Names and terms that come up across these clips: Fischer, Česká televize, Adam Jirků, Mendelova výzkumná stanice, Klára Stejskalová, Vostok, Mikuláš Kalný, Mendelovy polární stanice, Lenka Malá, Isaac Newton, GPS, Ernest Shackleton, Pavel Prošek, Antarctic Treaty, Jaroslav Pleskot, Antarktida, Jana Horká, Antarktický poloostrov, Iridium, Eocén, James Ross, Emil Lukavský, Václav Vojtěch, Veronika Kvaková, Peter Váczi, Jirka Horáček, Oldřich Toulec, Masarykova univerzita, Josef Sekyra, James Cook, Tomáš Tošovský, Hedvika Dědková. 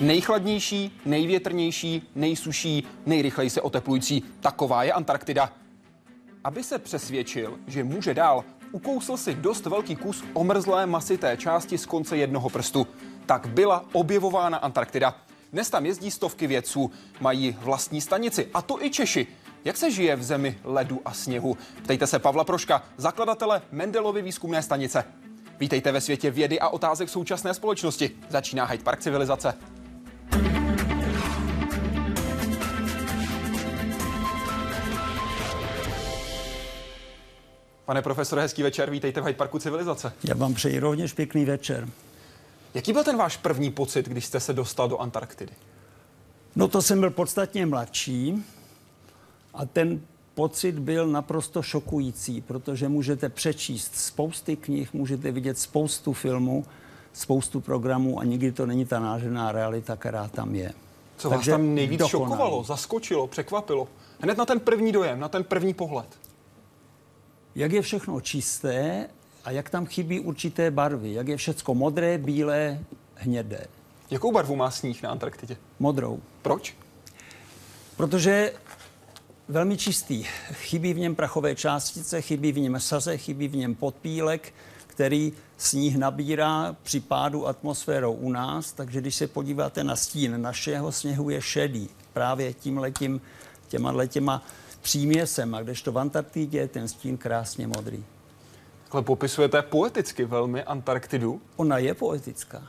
nejchladnější, největrnější, nejsuší, nejrychleji se oteplující. Taková je Antarktida. Aby se přesvědčil, že může dál, ukousl si dost velký kus omrzlé masité části z konce jednoho prstu. Tak byla objevována Antarktida. Dnes tam jezdí stovky vědců, mají vlastní stanici, a to i Češi. Jak se žije v zemi ledu a sněhu? Ptejte se Pavla Proška, zakladatele Mendelovy výzkumné stanice. Vítejte ve světě vědy a otázek současné společnosti. Začíná Hyde Park Civilizace. Pane profesore, hezký večer, vítejte v Hyde Parku Civilizace. Já vám přeji rovněž pěkný večer. Jaký byl ten váš první pocit, když jste se dostal do Antarktidy? No to jsem byl podstatně mladší a ten pocit byl naprosto šokující, protože můžete přečíst spousty knih, můžete vidět spoustu filmů, spoustu programů a nikdy to není ta nážená realita, která tam je. Co vás tam nejvíc šokovalo, zaskočilo, překvapilo? Hned na ten první dojem, na ten první pohled. Jak je všechno čisté a jak tam chybí určité barvy. Jak je všecko modré, bílé, hnědé. Jakou barvu má sníh na Antarktidě? Modrou. Proč? Protože velmi čistý. Chybí v něm prachové částice, chybí v něm saře, chybí v něm podpílek, který sníh nabírá při pádu atmosférou u nás. Takže když se podíváte na stín našeho sněhu, je šedý. Právě tímhletím, těma příměsem, a kdežto v Antarktidě je ten stín krásně modrý. Ale popisujete poeticky velmi Antarktidu. Ona je poetická.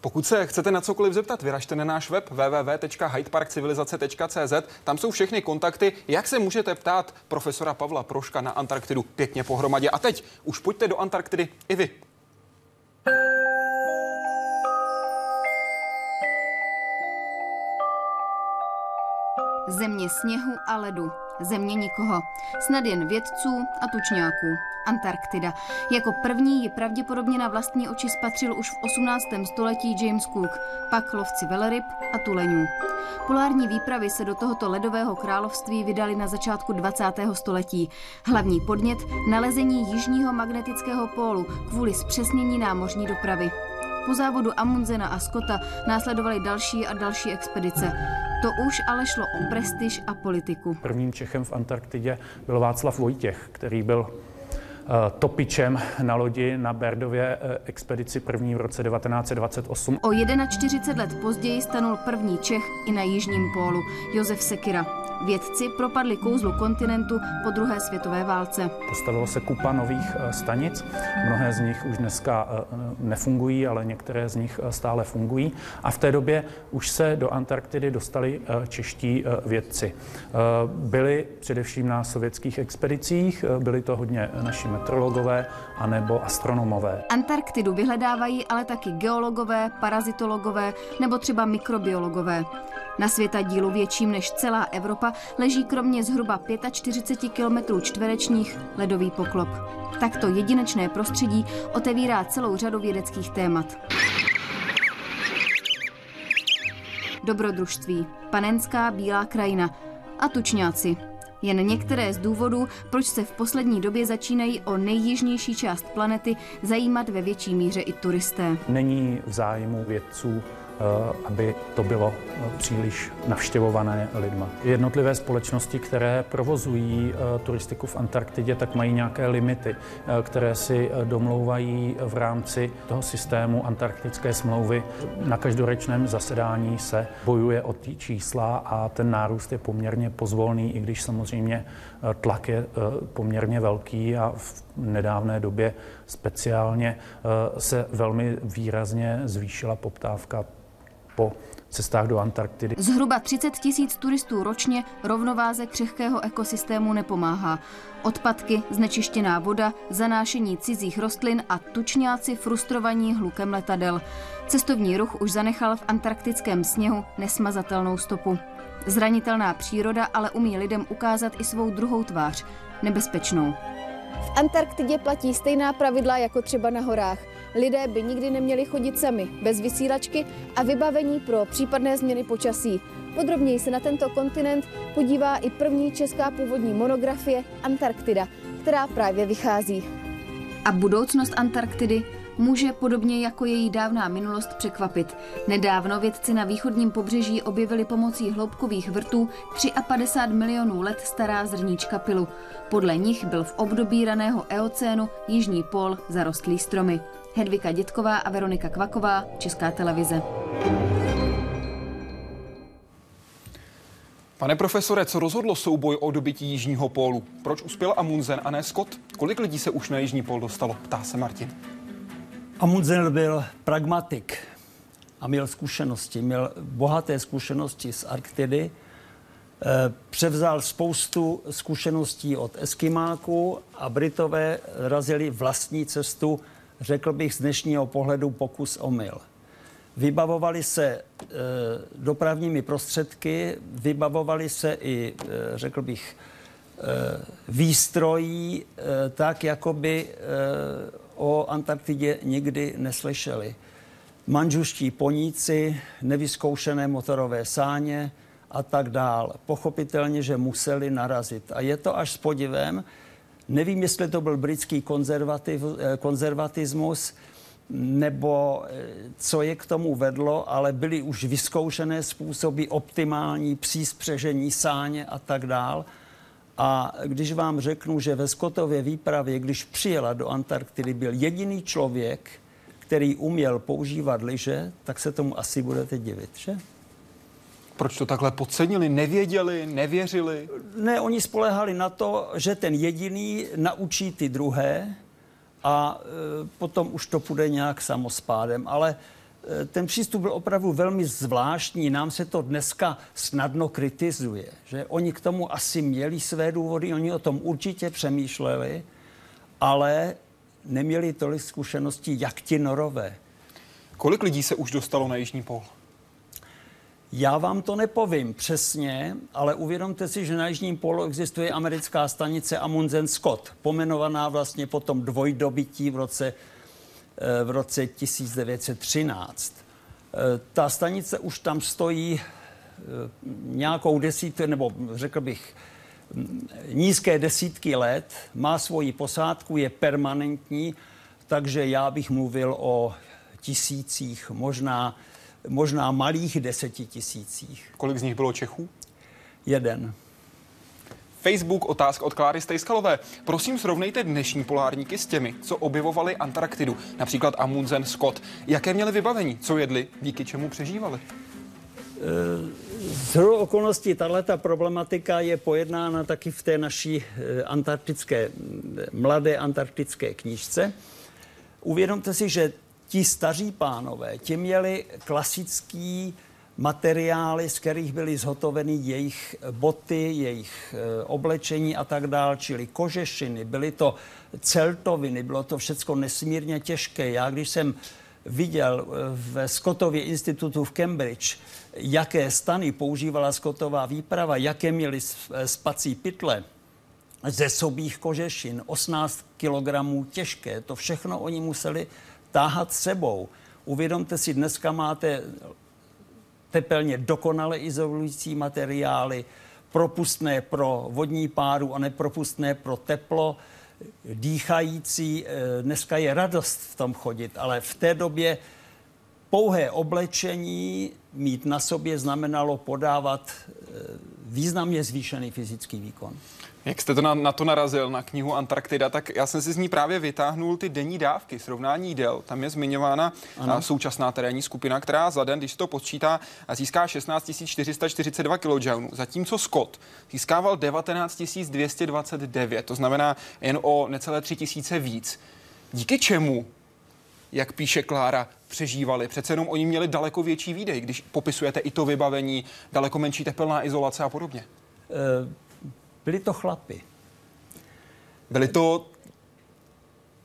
Pokud se chcete na cokoliv zeptat, vyražte na náš web www.hydeparkcivilizace.cz. Tam jsou všechny kontakty, jak se můžete ptát profesora Pavla Proška na Antarktidu pěkně pohromadě. A teď už pojďte do Antarktidy i vy. Země sněhu a ledu. Země nikoho. Snad jen vědců a tučňáků. Antarktida. Jako první ji pravděpodobně na vlastní oči spatřil už v 18. století James Cook, pak lovci velryb a tuleňů. Polární výpravy se do tohoto ledového království vydaly na začátku 20. století. Hlavní podnět nalezení jižního magnetického pólu kvůli zpřesnění námořní dopravy. Po závodu Amundsena a Scotta následovaly další a další expedice. To už ale šlo o prestiž a politiku. Prvním Čechem v Antarktidě byl Václav Vojtěch, který byl topičem na lodi na Berdově expedici první v roce 1928. O 41 let později stanul první Čech i na jižním pólu, Josef Sekyra. Vědci propadli kouzlu kontinentu po druhé světové válce. Postavilo se kupa nových stanic, mnohé z nich už dneska nefungují, ale některé z nich stále fungují. A v té době už se do Antarktidy dostali čeští vědci. Byli především na sovětských expedicích, byli to hodně naši meteorologové anebo astronomové. Antarktidu vyhledávají ale taky geologové, parazitologové nebo třeba mikrobiologové. Na světadílu větším než celá Evropa leží kromě zhruba 45 km čtverečních ledový poklop. Takto jedinečné prostředí otevírá celou řadu vědeckých témat. Dobrodružství, panenská bílá krajina a tučňáci. Jen některé z důvodů, proč se v poslední době začínají o nejjižnější část planety zajímat ve větší míře i turisté. Není v zájmu vědců, aby to bylo příliš navštěvované lidma. Jednotlivé společnosti, které provozují turistiku v Antarktidě, tak mají nějaké limity, které si domlouvají v rámci toho systému Antarktické smlouvy. Na každoročním zasedání se bojuje o ty čísla a ten nárůst je poměrně pozvolný, i když samozřejmě tlak je poměrně velký a v nedávné době speciálně se velmi výrazně zvýšila poptávka po cestách do Antarktidy. Zhruba 30 000 turistů ročně rovnováze křehkého ekosystému nepomáhá. Odpadky, znečištěná voda, zanášení cizích rostlin a tučňáci frustrovaní hlukem letadel. Cestovní ruch už zanechal v antarktickém sněhu nesmazatelnou stopu. Zranitelná příroda ale umí lidem ukázat i svou druhou tvář, nebezpečnou. V Antarktidě platí stejná pravidla jako třeba na horách. Lidé by nikdy neměli chodit sami, bez vysílačky a vybavení pro případné změny počasí. Podrobněji se na tento kontinent podívá i první česká původní monografie Antarktida, která právě vychází. A budoucnost Antarktidy může podobně jako její dávná minulost překvapit. Nedávno vědci na východním pobřeží objevili pomocí hloubkových vrtů 53 milionů let stará zrníčka pylu. Podle nich byl v období raného eocénu jižní pól zarostlý stromy. Hedvika Dědková a Veronika Kvaková, Česká televize. Pane profesore, co rozhodlo souboj o dobytí jižního pólu? Proč uspěl Amundsen a ne Scott? Kolik lidí se už na jižní pól dostalo? Ptá se Martin. Amundsen byl pragmatik a měl zkušenosti. Měl bohaté zkušenosti z Arktidy. Převzal spoustu zkušeností od Eskimáků a Britové razili vlastní cestu, řekl bych z dnešního pohledu pokus omyl. Vybavovali se dopravními prostředky, vybavovali se i, řekl bych, výstrojí, tak, jako by o Antarktidě nikdy neslyšeli. Mandžuští poníci, nevyzkoušené motorové sáně a tak dál. Pochopitelně, že museli narazit. A je to až s podivem. Nevím, jestli to byl britský konzervatismus, nebo co je k tomu vedlo, ale byly už vyzkoušené způsoby optimální přístřežení sáně a tak dál. A když vám řeknu, že ve Scottově výpravě, když přijela do Antarktidy, byl jediný člověk, který uměl používat lyže, tak se tomu asi budete divit, že? Proč to takhle podcenili? Nevěděli, nevěřili? Ne, oni spoléhali na to, že ten jediný naučí ty druhé, a potom už to půjde nějak samospádem. Ale ten přístup byl opravdu velmi zvláštní. Nám se to dneska snadno kritizuje, že oni k tomu asi měli své důvody, oni o tom určitě přemýšleli, ale neměli tolik zkušeností, jak ti Norové. Kolik lidí se už dostalo na jižní pól? Já vám to nepovím přesně, ale uvědomte si, že na jižním pólu existuje americká stanice Amundsen-Scott, pomenovaná vlastně po tom dvojdobytí v roce 1913. Ta stanice už tam stojí nějakou desítku, nebo řekl bych nízké desítky let, má svoji posádku, je permanentní, takže já bych mluvil o tisících, možná malých 10 tisících. Kolik z nich bylo Čechů? 1. Facebook, otázka od Kláry Stejskalové. Prosím, srovnejte dnešní polárníky s těmi, co objevovali Antarktidu, například Amundsen-Scott. Jaké měli vybavení, co jedli, díky čemu přežívali? Shodou okolností tato problematika je pojednána taky v té naší mladé antarktické knížce. Uvědomte si, že ti staří pánové, ti měli klasický materiály, z kterých byly zhotoveny jejich boty, jejich oblečení a tak dál, čili kožešiny, byly to celtoviny, bylo to všecko nesmírně těžké. Já, když jsem viděl ve Scottově institutu v Cambridge, jaké stany používala Scottová výprava, jaké měly spací pytle ze sobých kožešin, 18 kilogramů těžké, to všechno oni museli táhat sebou. Uvědomte si, dneska máte tepelně dokonale izolující materiály, propustné pro vodní páru a nepropustné pro teplo, dýchající. Dneska je radost v tom chodit, ale v té době pouhé oblečení mít na sobě znamenalo podávat významně zvýšený fyzický výkon. Jak jste to na to narazil, na knihu Antarktida, tak já jsem si z ní právě vytáhnul ty denní dávky, srovnání jídel. Tam je zmiňována současná terénní skupina, která za den, když to počítá, získá 16 442 kJ, zatímco Scott získával 19 229, to znamená jen o necelé 3 000 víc. Díky čemu, jak píše Klára, přežívali? Přece jenom oni měli daleko větší výdej, když popisujete i to vybavení, daleko menší tepelná izolace a podobně. Byli to chlapi. Byli to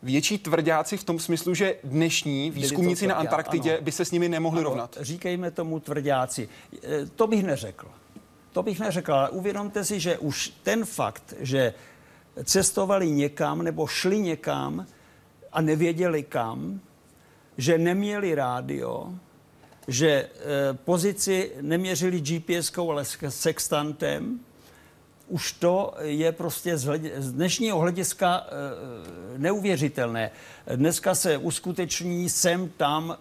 větší tvrdáci v tom smyslu, že dnešní výzkumníci na Antarktidě by se s nimi nemohli rovnat. Říkejme tomu tvrdáci. To bych neřekl. To bych neřekl, ale uvědomte si, že už ten fakt, že cestovali někam nebo šli někam a nevěděli kam, že neměli rádio, že pozici neměřili GPS-kou, ale sextantem, už to je prostě z dnešního hlediska neuvěřitelné. Dneska se uskuteční sem tam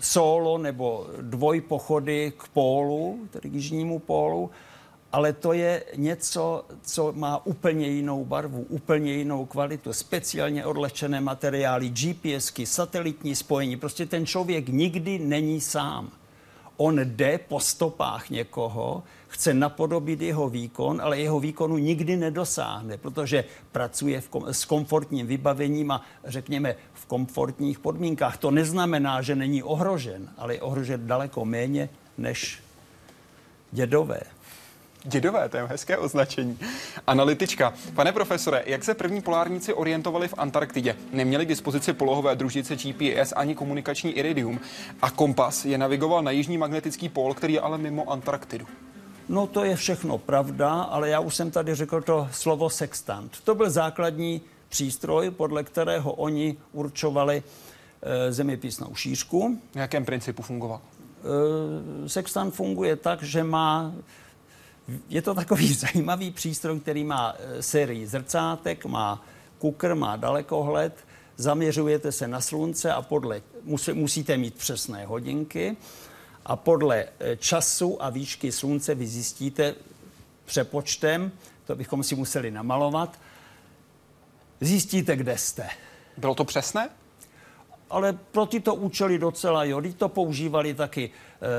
solo nebo dvojpochody k pólu, tedy k jižnímu pólu, ale to je něco, co má úplně jinou barvu, úplně jinou kvalitu, speciálně odlehčené materiály, GPSky, satelitní spojení. Prostě ten člověk nikdy není sám. On jde po stopách někoho, chce napodobit jeho výkon, ale jeho výkonu nikdy nedosáhne, protože pracuje s komfortním vybavením a řekněme v komfortních podmínkách. To neznamená, že není ohrožen, ale je ohrožen daleko méně než dědové. Dědové, to je hezké označení. Analytička. Pane profesore, jak se první polárníci orientovali v Antarktidě? Neměli k dispozici polohové družice GPS ani komunikační iridium a kompas je navigoval na jižní magnetický pól, který je ale mimo Antarktidu. No to je všechno pravda, ale já už jsem tady řekl to slovo sextant. To byl základní přístroj, podle kterého oni určovali zeměpisnou šířku. Na jakém principu fungoval? Sextant funguje tak, že má... Je to takový zajímavý přístroj, který má sérii zrcátek, má kukr, má dalekohled, zaměřujete se na slunce a musíte mít přesné hodinky a podle času a výšky slunce vy zjistíte přepočtem, to bychom si museli namalovat, zjistíte, kde jste. Bylo to přesné? Ale pro tyto účely docela jo. Teď to používali taky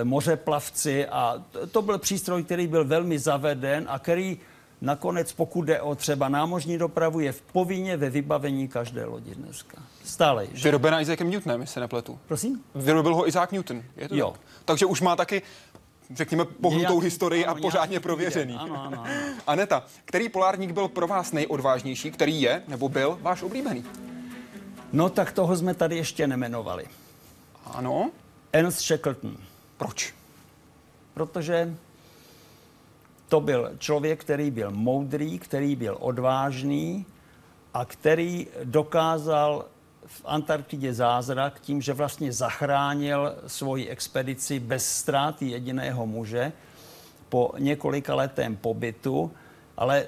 mořeplavci a to byl přístroj, který byl velmi zaveden a který nakonec, pokud jde o třeba námořní dopravu, je v povinně ve vybavení každé lodi dneska. Stále. Že? Vyrobená Isaacem Newtonem, jestli se nepletu. Prosím? Vyrobil ho Isaac Newton. Je to jo. Tak? Takže už má taky, řekněme, pohnutou historii a pořádně prověřený. Ano. Aneta, který polárník byl pro vás nejodvážnější, který je nebo byl váš oblíbený? No tak toho jsme tady ještě nemenovali. Ano. Ernest Shackleton. Proč? Protože to byl člověk, který byl moudrý, který byl odvážný a který dokázal v Antarktidě zázrak tím, že vlastně zachránil svoji expedici bez ztráty jediného muže po několikaletém pobytu, ale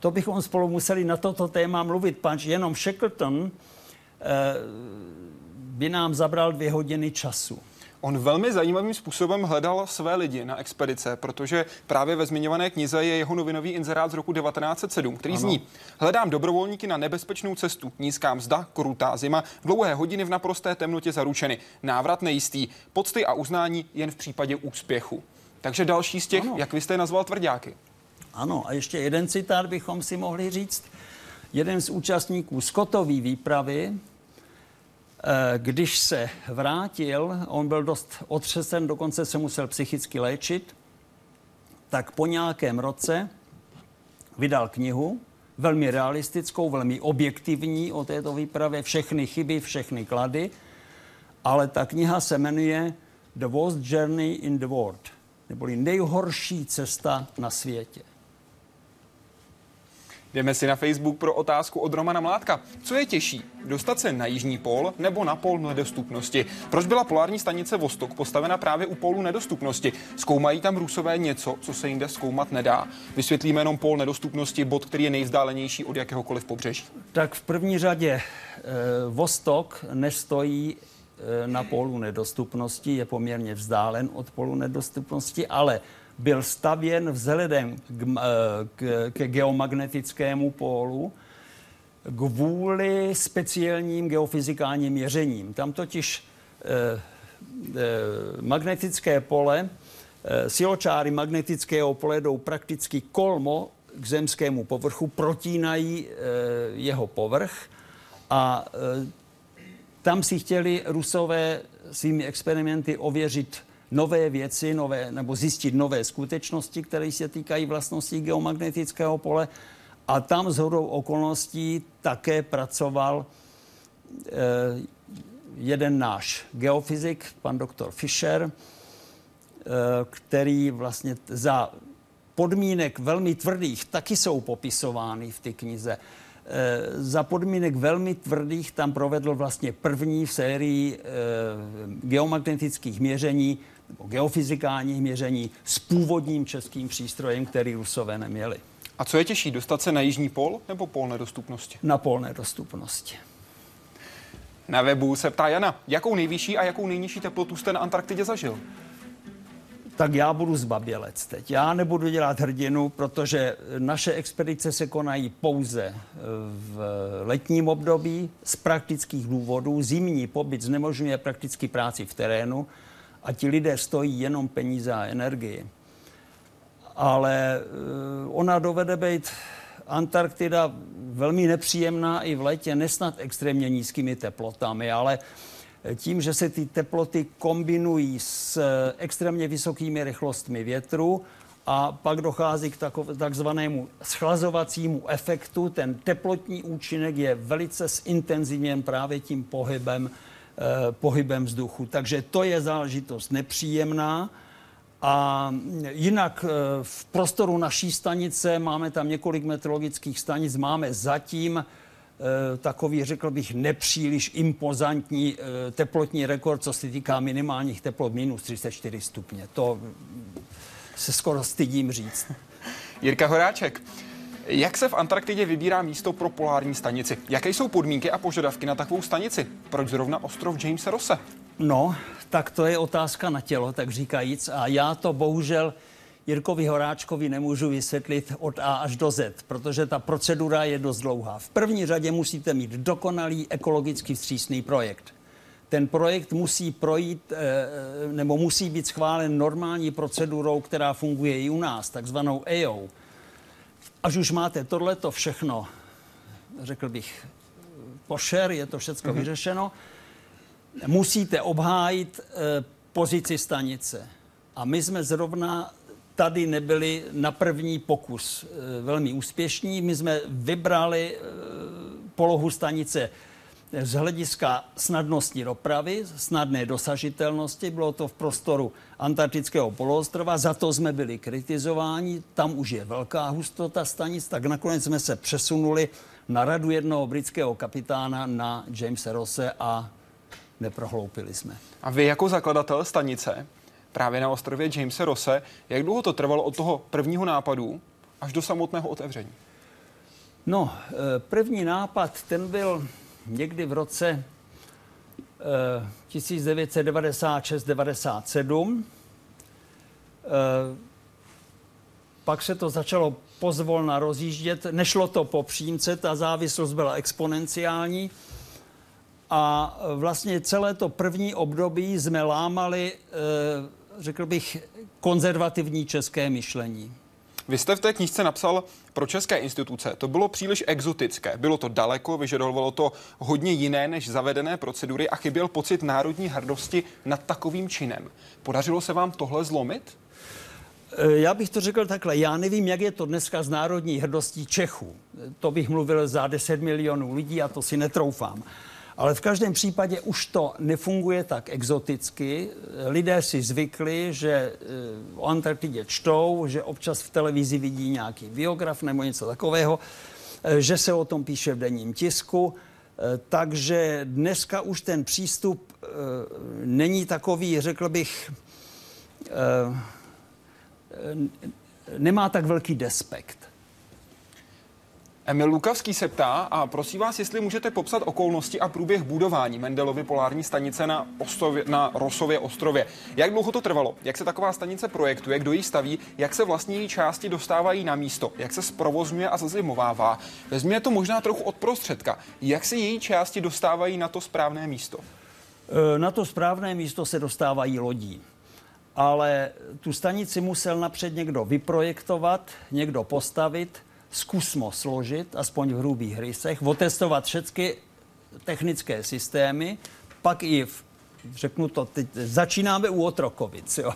to bychom spolu museli na toto téma mluvit, protože jenom Shackleton by nám zabral 2 hodiny času. On velmi zajímavým způsobem hledal své lidi na expedice, protože právě ve zmiňované knize je jeho novinový inzerát z roku 1907, který zní: Hledám dobrovolníky na nebezpečnou cestu. Nízká mzda, krutá zima, dlouhé hodiny v naprosté temnotě zaručeny. Návrat nejistý, pocty a uznání jen v případě úspěchu. Takže další z těch, jak vy jste je nazval, tvrďáky. Ano, a ještě jeden citát bychom si mohli říct. Jeden z účastníků Scottové výpravy, když se vrátil, on byl dost otřesen, dokonce se musel psychicky léčit, tak po nějakém roce vydal knihu, velmi realistickou, velmi objektivní o této výpravě, všechny chyby, všechny klady, ale ta kniha se jmenuje The Worst Journey in the World, neboli nejhorší cesta na světě. Jdeme si na Facebook pro otázku od Romana Mládka. Co je těžší? Dostat se na jižní pól nebo na pól nedostupnosti? Proč byla polární stanice Vostok postavena právě u pólu nedostupnosti? Zkoumají tam Rusové něco, co se jinde zkoumat nedá? Vysvětlíme jenom pól nedostupnosti, bod, který je nejvzdálenější od jakéhokoliv pobřeží. Tak v první řadě Vostok nestojí na pólu nedostupnosti, je poměrně vzdálen od pólu nedostupnosti, ale byl stavěn vzhledem k geomagnetickému pólu kvůli speciálním geofyzikálním měřením. Tam totiž magnetické pole, siločáry magnetického pole jdou prakticky kolmo k zemskému povrchu, protínají jeho povrch a tam si chtěli Rusové svými experimenty ověřit nové věci, nebo zjistit nové skutečnosti, které se týkají vlastností geomagnetického pole. A tam shodou okolností také pracoval jeden náš geofyzik, pan doktor Fischer, který vlastně za podmínek velmi tvrdých, taky jsou popisovány v té knize, za podmínek velmi tvrdých tam provedl vlastně první v sérii geomagnetických měření nebo geofyzikálních měření s původním českým přístrojem, který Rusové neměli. A co je těžší, dostat se na jižní pól nebo pól nedostupnosti? Na pól nedostupnosti. Na webu se ptá Jana, jakou nejvyšší a jakou nejnižší teplotu jste na Antarktidě zažil? Tak já budu zbabělec teď. Já nebudu dělat hrdinu, protože naše expedice se konají pouze v letním období z praktických důvodů. Zimní pobyt znemožňuje prakticky práci v terénu a ti lidé stojí jenom peníze a energii. Ale ona dovede být Antarktida velmi nepříjemná i v létě, nesnad extrémně nízkými teplotami, ale tím, že se ty teploty kombinují s extrémně vysokými rychlostmi větru a pak dochází k takzvanému schlazovacímu efektu. Ten teplotní účinek je velice zintenzivněn právě tím pohybem vzduchu. Takže to je záležitost nepříjemná. A jinak v prostoru naší stanice, máme tam několik meteorologických stanic, máme zatím takový, řekl bych, nepříliš impozantní teplotní rekord, co se týká minimálních teplot minus 34 stupně. To se skoro stydím říct. Jirka Horáček, jak se v Antarktidě vybírá místo pro polární stanici? Jaké jsou podmínky a požadavky na takovou stanici? Proč zrovna ostrov Jamesa Rosse? No, tak to je otázka na tělo, tak říkajíc. A já to bohužel Jirkovi Horáčkovi nemůžu vysvětlit od A až do Z, protože ta procedura je dost dlouhá. V první řadě musíte mít dokonalý ekologicky vstřícný projekt. Ten projekt musí projít, nebo musí být schválen normální procedurou, která funguje i u nás, takzvanou EIA. Až už máte tohleto všechno, řekl bych, pošer, je to všechno vyřešeno, musíte obhájit pozici stanice. A my jsme zrovna tady nebyli na první pokus velmi úspěšní. My jsme vybrali polohu stanice z hlediska snadnosti dopravy, snadné dosažitelnosti. Bylo to v prostoru Antarktického poloostrova, za to jsme byli kritizováni. Tam už je velká hustota stanic, tak nakonec jsme se přesunuli na radu jednoho britského kapitána na Jamese Rosse a neprohloupili jsme. A vy jako zakladatel stanice právě na ostrově Jamese Rosse, jak dlouho to trvalo od toho prvního nápadu až do samotného otevření? No, první nápad, ten byl někdy v roce 1996-97. Pak se to začalo pozvolna rozjíždět. Nešlo to po přímce, ta závislost byla exponenciální. A vlastně celé to první období jsme lámali, řekl bych, konzervativní české myšlení. Vy jste v té knížce napsal pro české instituce. To bylo příliš exotické. Bylo to daleko, vyžadovalo to hodně jiné než zavedené procedury a chyběl pocit národní hrdosti nad takovým činem. Podařilo se vám tohle zlomit? Já bych to řekl takhle. Já nevím, jak je to dneska s národní hrdostí Čechů. To bych mluvil za 10 milionů lidí a to si netroufám. Ale v každém případě už to nefunguje tak exoticky. Lidé si zvykli, že o Antarktidě čtou, že občas v televizi vidí nějaký biograf nebo něco takového, že se o tom píše v denním tisku. Takže dneska už ten přístup není takový, řekl bych, nemá tak velký despekt. Emil Lukavský se ptá a prosím vás, jestli můžete popsat okolnosti a průběh budování Mendelovy polární stanice na Rossově ostrově. Jak dlouho to trvalo? Jak se taková stanice projektuje? Kdo ji staví? Jak se vlastně její části dostávají na místo? Jak se zprovozňuje a zazimovává? Vezměme to možná trochu od prostředka. Jak se její části dostávají na to správné místo? Na to správné místo se dostávají lodí. Ale tu stanici musel napřed někdo vyprojektovat, někdo postavit, zkusmo složit, aspoň v hrubých rysech, otestovat všechny technické systémy, pak i, řeknu to teď, začínáme u Otrokovic, jo.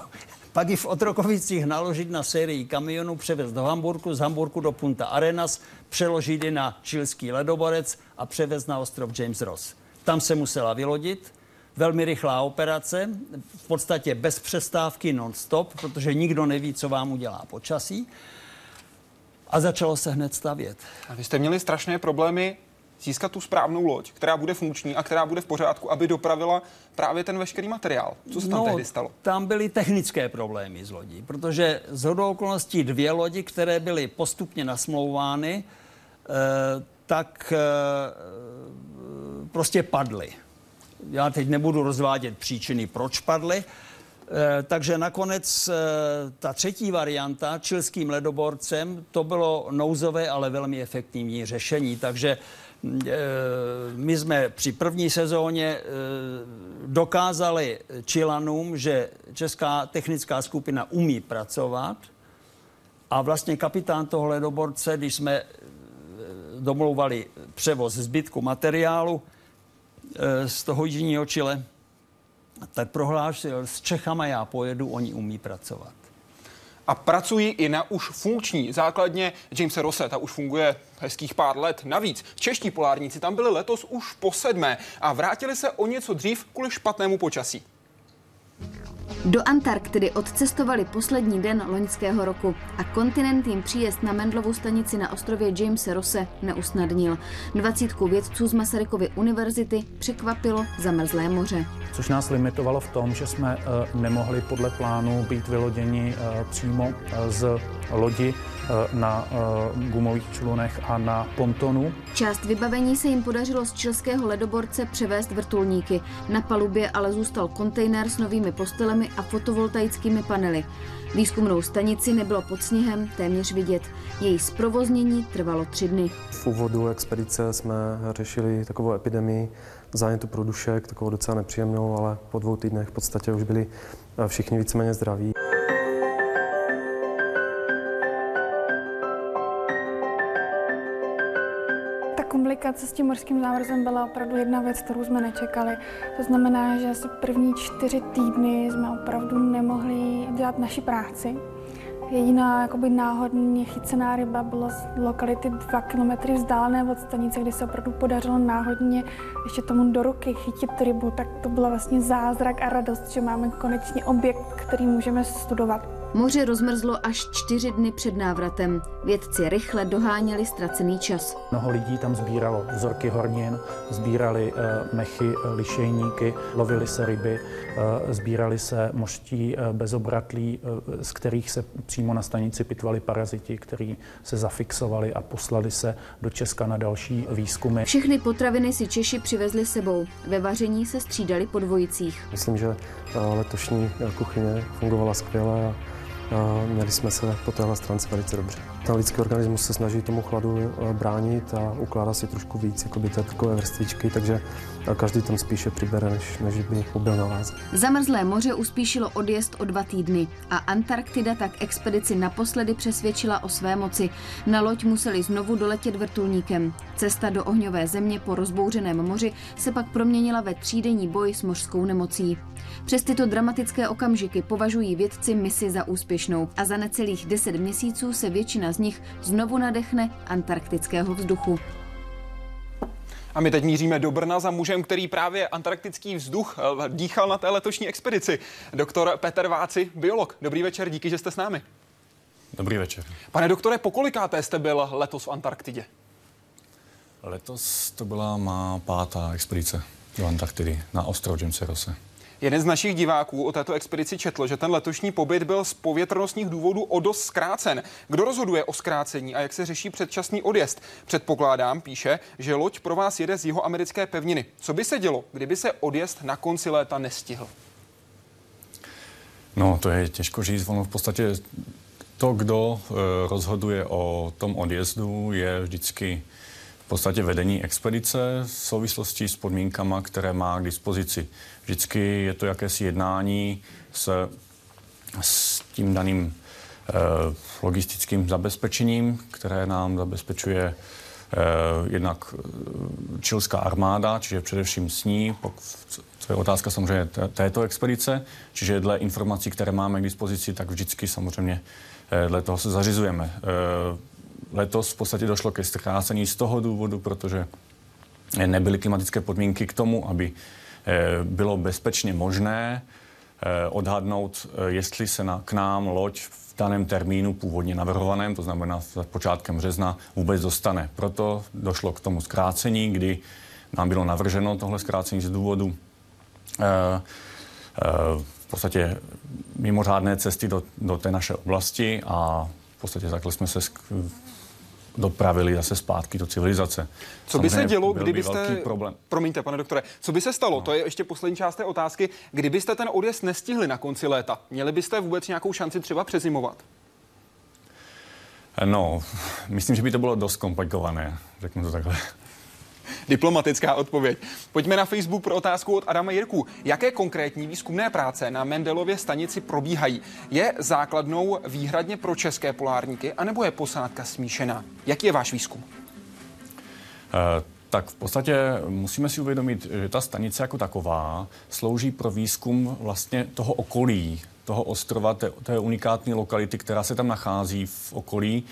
Pak i v Otrokovicích naložit na sérii kamionů, převést do Hamburku, z Hamburku do Punta Arenas, přeložit je na chilský ledoborec a převést na ostrov James Ross. Tam se musela vylodit, velmi rychlá operace, v podstatě bez přestávky non-stop, protože nikdo neví, co vám udělá počasí. A začalo se hned stavět. A vy jste měli strašné problémy získat tu správnou loď, která bude funkční a která bude v pořádku, aby dopravila právě ten veškerý materiál. Co se tam tehdy stalo? Tam byly technické problémy s lodí, protože shodou okolností dvě lodi, které byly postupně nasmlouvány, tak prostě padly. Já teď nebudu rozvádět příčiny, proč padly. Takže nakonec ta třetí varianta, chilským ledoborcem, to bylo nouzové, ale velmi efektivní řešení. Takže my jsme při první sezóně dokázali Čilanům, že česká technická skupina umí pracovat, a vlastně kapitán toho ledoborce, když jsme domlouvali převoz zbytku materiálu z toho jižního Chile, tak prohlásil, s Čechama já pojedu, oni umí pracovat. A pracují i na už funkční základně Jamesa Rosse, ta už funguje hezkých pár let. Navíc čeští polárníci tam byli letos už po 7. a vrátili se o něco dřív kvůli špatnému počasí. Do Antarktidy odcestovali poslední den loňského roku a kontinent jim příjezd na Mendelovu stanici na ostrově Jamese Rosse neusnadnil. 20 vědců z Masarykovy univerzity překvapilo zamrzlé moře. Což nás limitovalo v tom, že jsme nemohli podle plánu být vyloděni přímo z lodi na gumových člunech a na pontonu. Část vybavení se jim podařilo z chilského ledoborce převést vrtulníky. Na palubě ale zůstal kontejner s novými postelemi a fotovoltaickými panely. Výzkumnou stanici nebylo pod sněhem téměř vidět. Její zprovoznění trvalo 3 dny. V úvodu expedice jsme řešili takovou epidemii zánětu průdušek, takovou docela nepříjemnou, ale po 2 týdnech v podstatě už byli všichni víceméně zdraví. Komplikace s tím mořským zámrzem byla opravdu jedna věc, kterou jsme nečekali. To znamená, že asi první 4 týdny jsme opravdu nemohli dělat naši práci. Jediná jakoby náhodně chycená ryba byla z lokality 2 kilometry vzdálené od stanice, kde se opravdu podařilo náhodně ještě tomu do ruky chytit rybu, tak to byla vlastně zázrak a radost, že máme konečně objekt, který můžeme studovat. Moře rozmrzlo až 4 dny před návratem. Vědci rychle doháněli ztracený čas. Mnoho lidí tam sbíralo vzorky hornin, sbírali mechy, lišejníky, lovily se ryby, sbírali se moští bezobratlí, z kterých se přímo na stanici pitvali paraziti, kteří se zafixovali a poslali se do Česka na další výzkumy. Všechny potraviny si Češi přivezli sebou. Ve vaření se střídali po dvojicích. Myslím, že letošní kuchyně fungovala skvěle. Měli jsme se po téhle stránce velice dobře. Ten lidský organismus se snaží tomu chladu bránit a ukládá si trošku víc jakoby takové vrstvičky, takže každý tam spíše přibere, než by byl na váze. Zamrzlé moře uspíšilo odjezd o 2 týdny a Antarktida tak expedici naposledy přesvědčila o své moci. Na loď museli znovu doletět vrtulníkem. Cesta do ohňové země po rozbouřeném moři se pak proměnila ve 3denní boj s mořskou nemocí. Přes tyto dramatické okamžiky považují vědci misi za úspěšnou a za necelých 10 měsíců se většina z nich znovu nadechne antarktického vzduchu. A my teď míříme do Brna za mužem, který právě antarktický vzduch dýchal na té letošní expedici. Doktor Peter Váczi, biolog. Dobrý večer, díky, že jste s námi. Dobrý večer. Pane doktore, pokolikáté jste byl letos v Antarktidě? Letos to byla má 5. expedice do Antarktidy na ostrov Jamese Rosse. Jeden z našich diváků o této expedici četl, že ten letošní pobyt byl z povětrnostních důvodů o dost zkrácen. Kdo rozhoduje o zkrácení a jak se řeší předčasný odjezd? Předpokládám, píše, že loď pro vás jede z jihoamerické pevniny. Co by se dělo, kdyby se odjezd na konci léta nestihl? No, to je těžko říct. Ono v podstatě to, kdo rozhoduje o tom odjezdu, je vždycky v podstatě vedení expedice v souvislosti s podmínkama, které má k dispozici. Vždycky je to jakési jednání s tím daným logistickým zabezpečením, které nám zabezpečuje jednak chilská armáda, čiže především s ní, to je otázka samozřejmě této expedice, čiže dle informací, které máme k dispozici, tak vždycky samozřejmě dle toho se zařizujeme. Letos v podstatě došlo ke zkrácení z toho důvodu, protože nebyly klimatické podmínky k tomu, aby bylo bezpečně možné odhadnout, jestli se k nám loď v daném termínu původně navrhovaném, to znamená počátkem března, vůbec dostane. Proto došlo k tomu zkrácení, kdy nám bylo navrženo tohle zkrácení z důvodu v podstatě mimořádné cesty do té naše oblasti a v podstatě takhle jsme se dopravili zase zpátky do civilizace. Co by se dělo, kdybyste... Promiňte, pane doktore. Co by se stalo? No. To je ještě poslední část té otázky. Kdybyste ten odjezd nestihli na konci léta, měli byste vůbec nějakou šanci třeba přezimovat? No, myslím, že by to bylo dost komplikované. Řeknu to takhle. Diplomatická odpověď. Pojďme na Facebook pro otázku od Adama Jirků. Jaké konkrétní výzkumné práce na Mendelově stanici probíhají? Je základnou výhradně pro české polárníky, anebo je posádka smíšená? Jaký je váš výzkum? Tak v podstatě musíme si uvědomit, že ta stanice jako taková slouží pro výzkum vlastně toho okolí, toho ostrova, té unikátní lokality, která se tam nachází v okolí.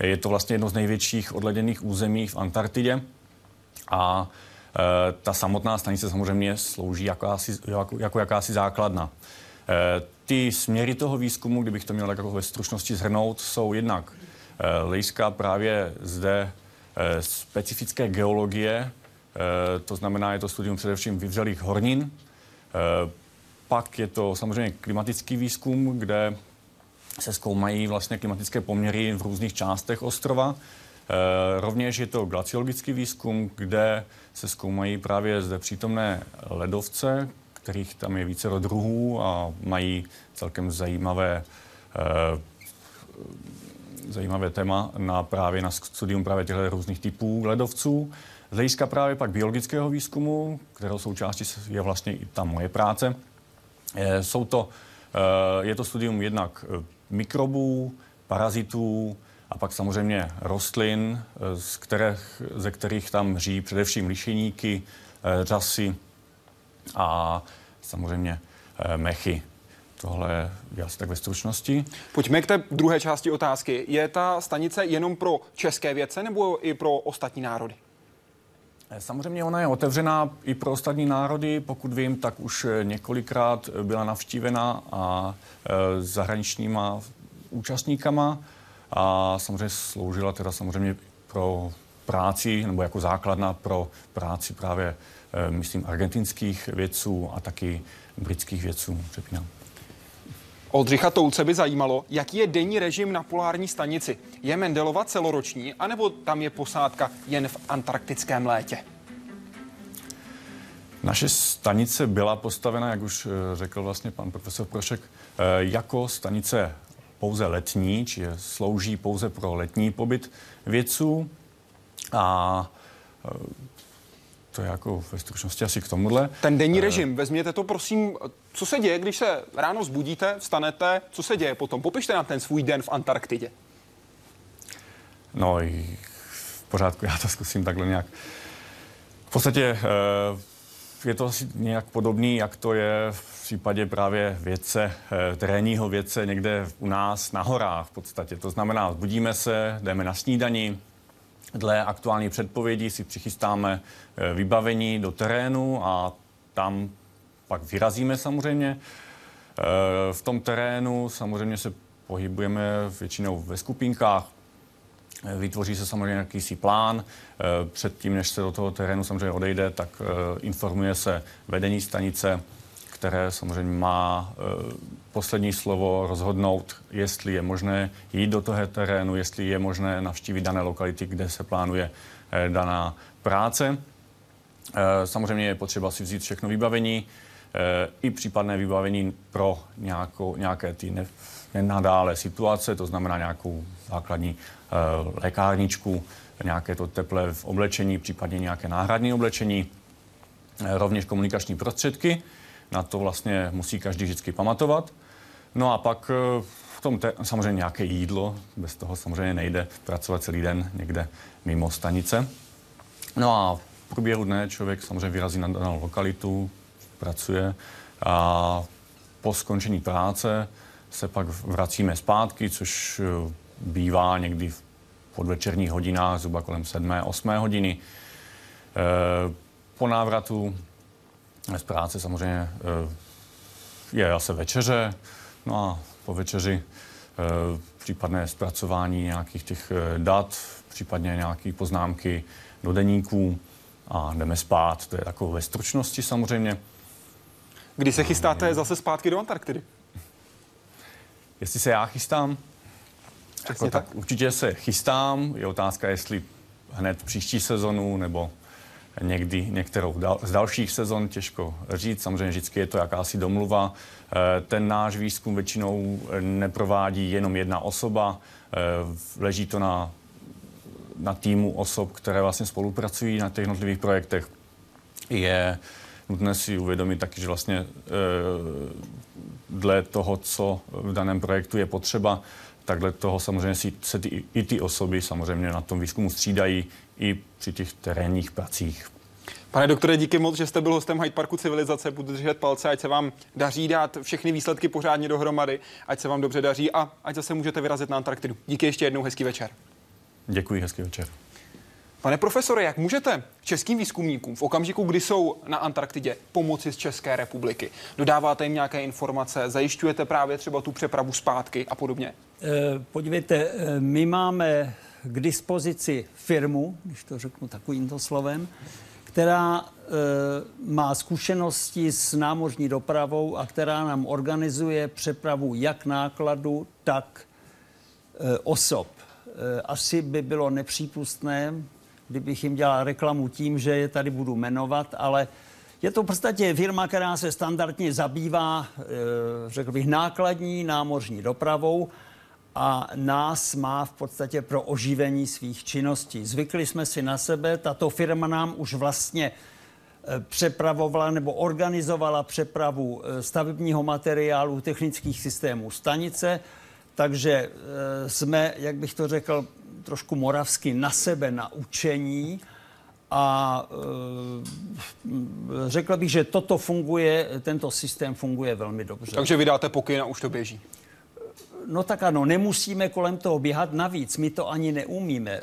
Je to vlastně jedno z největších odleděných území v Antarktidě. A ta samotná stanice samozřejmě slouží jako jakási základna. Ty směry toho výzkumu, kdybych to měl tak jako ve stručnosti shrnout, jsou jednak hlediska právě zde specifické geologie, to znamená, je to studium především vyvřelých hornin. Pak je to samozřejmě klimatický výzkum, kde se zkoumají vlastně klimatické poměry v různých částech ostrova. Rovněž je to glaciologický výzkum, kde se zkoumají právě zde přítomné ledovce, kterých tam je vícero druhů a mají celkem zajímavé téma na studium právě těchto různých typů ledovců. Z hlediska právě pak biologického výzkumu, kterého součástí je vlastně i ta moje práce, je to studium jednak mikrobů, parazitů, a pak samozřejmě rostlin, ze kterých tam žijí především lišiníky, řasy a samozřejmě mechy. Tohle je asi tak ve stručnosti. Pojďme k té druhé části otázky. Je ta stanice jenom pro české vědce nebo i pro ostatní národy? Samozřejmě ona je otevřená i pro ostatní národy. Pokud vím, tak už několikrát byla navštívena a zahraničníma účastníkama. A samozřejmě sloužila teda samozřejmě pro práci, nebo jako základna pro práci právě, myslím, argentinských vědců a taky britských vědců. Přepínám. Oldřicha Toulce by zajímalo, jaký je denní režim na polární stanici. Je Mendelova celoroční, anebo tam je posádka jen v antarktickém létě? Naše stanice byla postavena, jak už řekl vlastně pan profesor Prošek, jako stanice pouze letní, či slouží pouze pro letní pobyt vědců. A to je jako ve stručnosti asi k tomuhle. Ten denní režim, vezměte to prosím, co se děje, když se ráno zbudíte, vstanete, co se děje potom? Popište nám ten svůj den v Antarktidě. No, v pořádku, já to zkusím takhle nějak. V podstatě je to asi nějak podobný, jak to je v případě právě vědce, terénního vědce někde u nás na horách v podstatě. To znamená, budíme se, jdeme na snídani, dle aktuální předpovědi si přichystáme vybavení do terénu a tam pak vyrazíme samozřejmě. V tom terénu samozřejmě se pohybujeme většinou ve skupinkách, vytvoří se samozřejmě jakýsi plán. Předtím, než se do toho terénu samozřejmě odejde, tak informuje se vedení stanice, které samozřejmě má poslední slovo rozhodnout, jestli je možné jít do toho terénu, jestli je možné navštívit dané lokality, kde se plánuje daná práce. Samozřejmě je potřeba si vzít všechno vybavení, i případné vybavení pro nějaké ty nenadálé situace, to znamená nějakou základní lékárničku, nějaké to teplé v oblečení, případně nějaké náhradní oblečení, rovněž komunikační prostředky. Na to vlastně musí každý vždycky pamatovat. No a pak v tom samozřejmě nějaké jídlo, bez toho samozřejmě nejde pracovat celý den někde mimo stanice. No a v průběhu dne člověk samozřejmě vyrazí na danou lokalitu, pracuje a po skončení práce se pak vracíme zpátky, což bývá někdy v podvečerních hodinách, zhruba kolem 7. 8. hodiny. Po návratu z práce samozřejmě je asi večeře, no a po večeři případné zpracování nějakých těch dat, případně nějaké poznámky do deníků a jdeme spát. To je takové ve stručnosti samozřejmě. Kdy se chystáte zase zpátky do Antarktidy? Jestli se já chystám? Jako, tak určitě se chystám. Je otázka, jestli hned příští sezonu nebo někdy některou z dalších sezon, těžko říct. Samozřejmě vždycky je to jakási domluva. Ten náš výzkum většinou neprovádí jenom jedna osoba. Leží to na týmu osob, které vlastně spolupracují na těch jednotlivých projektech. Je nutné si uvědomit taky, že vlastně dle toho, co v daném projektu je potřeba, tak dle toho samozřejmě se ty osoby samozřejmě na tom výzkumu střídají i při těch terénních pracích. Pane doktore, díky moc, že jste byl hostem Hyde Parku Civilizace. Budu držet palce, ať se vám daří dát všechny výsledky pořádně dohromady, ať se vám dobře daří a ať zase můžete vyrazit na Antarktidu. Díky ještě jednou, hezký večer. Děkuji, hezký večer. Pane profesore, jak můžete českým výzkumníkům v okamžiku, kdy jsou na Antarktidě, pomoci z České republiky? Dodáváte jim nějaké informace, zajišťujete právě třeba tu přepravu zpátky a podobně? Podívejte, my máme k dispozici firmu, když to řeknu takovýmto slovem, která má zkušenosti s námořní dopravou a která nám organizuje přepravu jak nákladu, tak osob. Asi by bylo nepřípustné, kdybych jim dělal reklamu tím, že je tady budu jmenovat, ale je to v podstatě firma, která se standardně zabývá, řekl bych, nákladní námořní dopravou a nás má v podstatě pro oživení svých činností. Zvykli jsme si na sebe, tato firma nám už vlastně přepravovala nebo organizovala přepravu stavebního materiálu, technických systémů stanice, takže jsme, jak bych to řekl, trošku moravsky na sebe naučení a řekl bych, že toto funguje, tento systém funguje velmi dobře. Takže vy dáte pokyn a už to běží. No tak ano, nemusíme kolem toho běhat navíc, my to ani neumíme.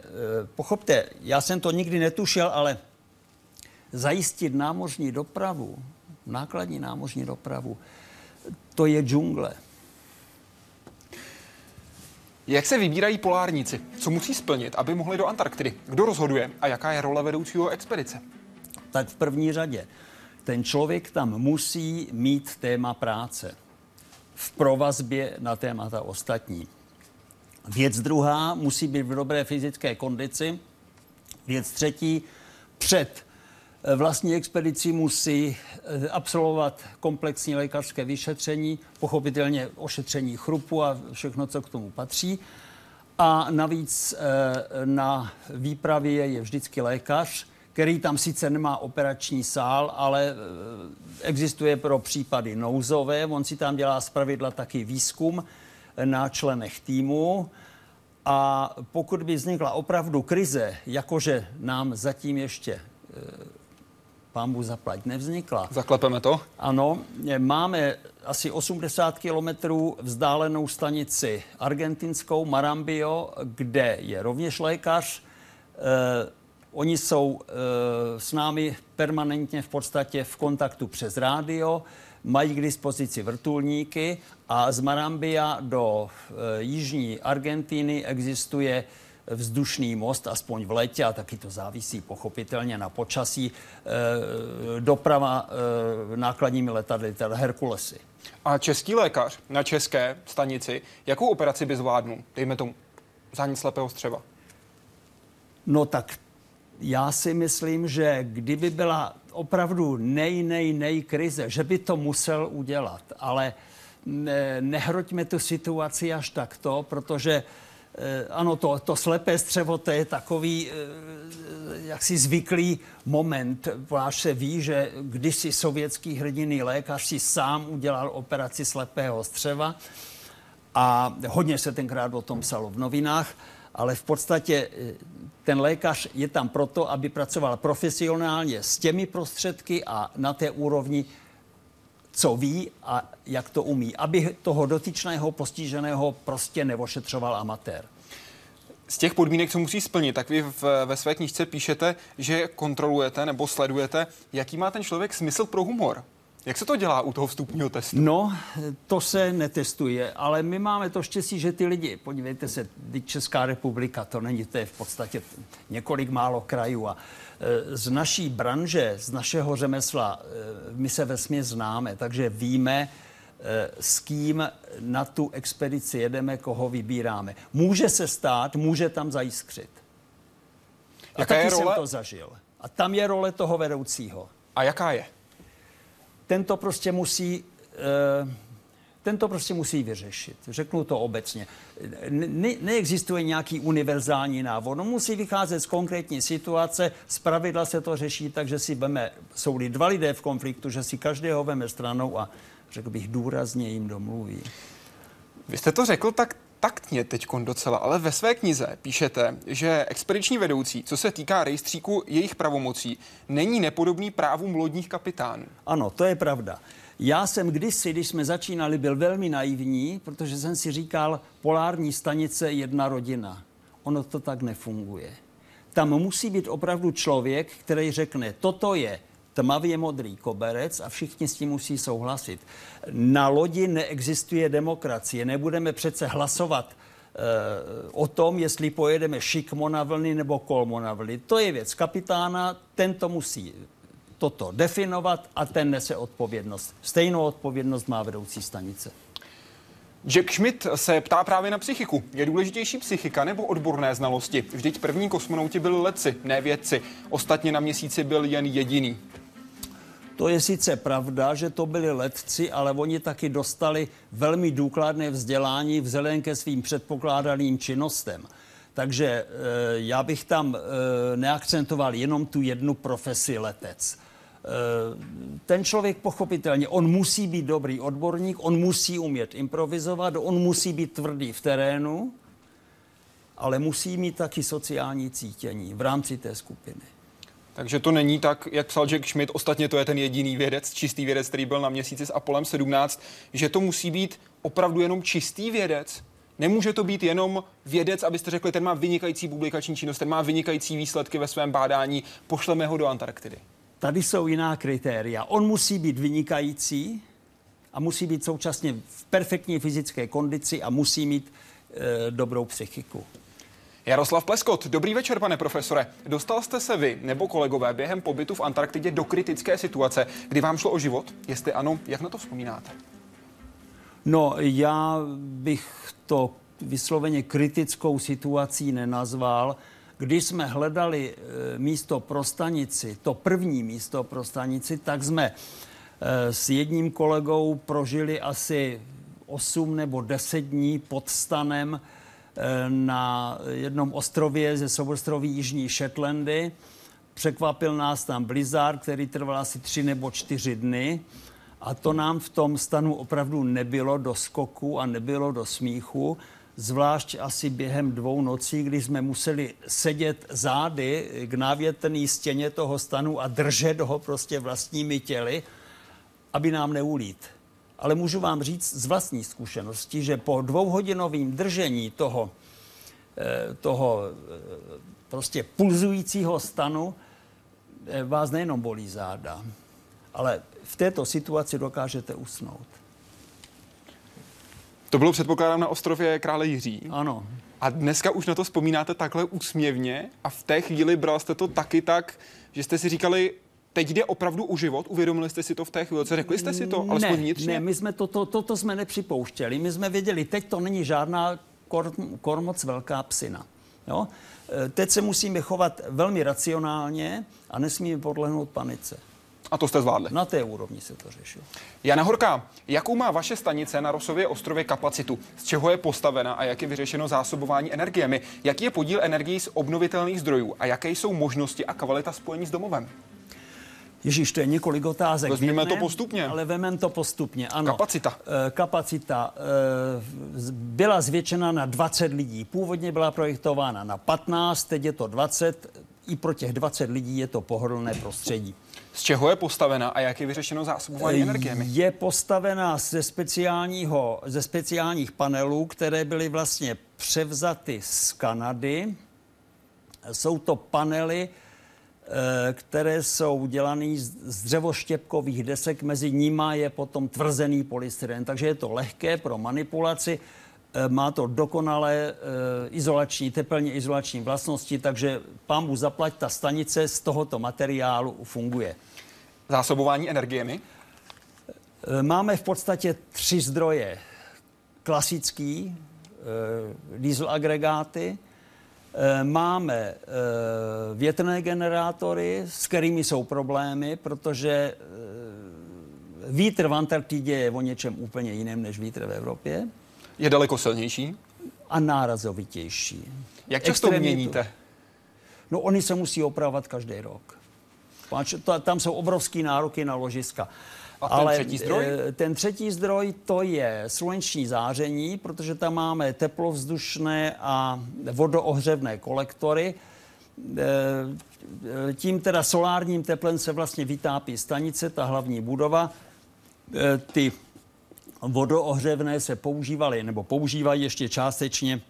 Pochopte, já jsem to nikdy netušil, ale zajistit námořní dopravu, nákladní námořní dopravu, to je džungle. Jak se vybírají polárníci? Co musí splnit, aby mohli do Antarktidy? Kdo rozhoduje a jaká je role vedoucího expedice? Tak v první řadě ten člověk tam musí mít téma práce v provazbě na témata ostatní. Věc druhá, musí být v dobré fyzické kondici. Věc třetí, před vlastní expedicí musí absolvovat komplexní lékařské vyšetření, pochopitelně ošetření chrupu a všechno, co k tomu patří. A navíc na výpravě je vždycky lékař, který tam sice nemá operační sál, ale existuje pro případy nouzové. On si tam dělá zpravidla taky výzkum na členech týmu. A pokud by vznikla opravdu krize, jakože nám zatím ještě pánbu zaplať nevznikla. Zaklepeme to? Ano, máme asi 80 kilometrů vzdálenou stanici argentinskou Marambio, kde je rovněž lékař. Oni jsou s námi permanentně v podstatě v kontaktu přes rádio, mají k dispozici vrtulníky a z Marambia do jižní Argentiny existuje vzdušný most, aspoň v létě, a taky to závisí pochopitelně na počasí, doprava nákladními letadly, teda Herkulesy. A český lékař na české stanici, jakou operaci by zvládnul? Dejme tomu zánět slepého střeva. No tak já si myslím, že kdyby byla opravdu nej krize, že by to musel udělat, ale nehroťme tu situaci až takto, protože ano, to slepé střevo, to je takový jaksi zvyklý moment, až se ví, že kdysi sovětský hrdinný lékař si sám udělal operaci slepého střeva a hodně se tenkrát o tom psalo v novinách, ale v podstatě ten lékař je tam proto, aby pracoval profesionálně s těmi prostředky a na té úrovni, co ví a jak to umí, aby toho dotyčného postiženého prostě neošetřoval amatér. Z těch podmínek, co musí splnit, tak vy ve své knížce píšete, že kontrolujete nebo sledujete, jaký má ten člověk smysl pro humor. Jak se to dělá u toho vstupního testu? No, to se netestuje, ale my máme to štěstí, že ty lidi, podívejte se, Česká republika, to není, to je v podstatě několik málo krajů a z naší branže, z našeho řemesla, my se vesměs známe, takže víme, s kým na tu expedici jedeme, koho vybíráme. Může se stát, může tam zajiskřit. A taky jsem to zažil. A tam je role toho vedoucího. A jaká je? Ten to prostě musí vyřešit. Řeknu to obecně. Neexistuje nějaký univerzální návod. On musí vycházet z konkrétní situace. Zpravidla se to řeší tak, že si veme, jsou-li dva lidé v konfliktu, že si každého veme stranou a řekl bych důrazně jim domluví. Vy jste to řekl tak taktně teďkon docela, ale ve své knize píšete, že expediční vedoucí, co se týká rejstříku jejich pravomocí, není nepodobný právům lodních kapitánů. Ano, to je pravda. Já jsem kdysi, když jsme začínali, byl velmi naivní, protože jsem si říkal, polární stanice, jedna rodina. Ono to tak nefunguje. Tam musí být opravdu člověk, který řekne, toto je tmavě modrý koberec a všichni s tím musí souhlasit. Na lodi neexistuje demokracie. Nebudeme přece hlasovat o tom, jestli pojedeme šikmo na vlny nebo kolmo na vlny. To je věc kapitána, ten to musí toto definovat a ten nese odpovědnost. Stejnou odpovědnost má vedoucí stanice. Jack Schmidt se ptá právě na psychiku. Je důležitější psychika nebo odborné znalosti? Vždyť první kosmonauti byli letci, ne vědci. Ostatně na Měsíci byl jen jediný. To je sice pravda, že to byli letci, ale oni taky dostali velmi důkladné vzdělání vzhledem ke svým předpokládaným činnostem. Takže já bych tam neakcentoval jenom tu jednu profesi letec. Ten člověk pochopitelně, on musí být dobrý odborník, on musí umět improvizovat, on musí být tvrdý v terénu, ale musí mít taky sociální cítění v rámci té skupiny. Takže to není tak, jak psal Jack Schmidt, ostatně to je ten jediný vědec, čistý vědec, který byl na Měsíci s Apollem 17, že to musí být opravdu jenom čistý vědec. Nemůže to být jenom vědec, abyste řekli, ten má vynikající publikační činnost, ten má vynikající výsledky ve svém bádání, pošleme ho do Antarktidy. Tady jsou jiná kritéria. On musí být vynikající a musí být současně v perfektní fyzické kondici a musí mít dobrou psychiku. Jaroslav Pleskot, dobrý večer, pane profesore. Dostal jste se vy nebo kolegové během pobytu v Antarktidě do kritické situace, kdy vám šlo o život? Jestli ano, jak na to vzpomínáte? No, já bych to vysloveně kritickou situací nenazval. Když jsme hledali místo pro stanici, to první místo pro stanici, tak jsme s jedním kolegou prožili asi 8 nebo 10 dní pod stanem na jednom ostrově ze souostroví Jižní Shetlandy. Překvapil nás tam blizard, který trval asi 3 nebo 4 dny. A to nám v tom stanu opravdu nebylo do skoku a nebylo do smíchu. Zvlášť asi během 2 nocí, kdy jsme museli sedět zády k návětrné stěně toho stanu a držet ho prostě vlastními těly, aby nám neulít. Ale můžu vám říct z vlastní zkušenosti, že po 2hodinovém držení toho prostě pulzujícího stanu vás nejenom bolí záda, ale v této situaci dokážete usnout. To bylo, předpokládám, na ostrově Krále Jiří. Ano. A dneska už na to vzpomínáte takhle úsměvně a v té chvíli bral jste to taky tak, že jste si říkali, teď jde opravdu o život, uvědomili jste si to v té chvíli, řekli jste si to, alespoň vnitřně? Ne, my jsme to jsme nepřipouštěli, my jsme věděli, teď to není žádná kormoc velká psina. Jo? Teď se musíme chovat velmi racionálně a nesmíme podlehnout panice. A to jste zvládli. Na té úrovni se to řešilo. Jana Horká, jakou má vaše stanice na Rossově ostrově kapacitu? Z čeho je postavena a jak je vyřešeno zásobování energiemi? Jaký je podíl energií z obnovitelných zdrojů? A jaké jsou možnosti a kvalita spojení s domovem? Ježíš, to je několik otázek. Vezmeme to postupně. Ale vememe to postupně, ano. Kapacita. Kapacita byla zvětšena na 20 lidí. Původně byla projektována na 15, teď je to 20. I pro těch 20 lidí je to pohodlné prostředí. Z čeho je postavena a jak je vyřešeno zásobování energiemi? Je postavena ze speciálních panelů, které byly vlastně převzaty z Kanady. Jsou to panely, které jsou dělané z dřevoštěpkových desek, mezi nima je potom tvrzený polystyren, takže je to lehké pro manipulaci. Má to dokonalé izolační, tepelně izolační vlastnosti, takže pánbůh zaplať, ta stanice z tohoto materiálu funguje. Zásobování energiemi? Máme v podstatě tři zdroje. Klasický, diesel agregáty, máme větrné generátory, s kterými jsou problémy, protože vítr v Antarktidě je o něčem úplně jiném než vítr v Evropě. Je daleko silnější? A nárazovitější. Jak často měníte? No, oni se musí opravovat každý rok. Tam jsou obrovský nároky na ložiska. A ten třetí zdroj? Ten třetí zdroj, to je sluneční záření, protože tam máme teplovzdušné a vodoohřevné kolektory. Tím teda solárním teplem se vlastně vytápí stanice, ta hlavní budova. Ty vodoohřevné se používaly, nebo používají ještě částečně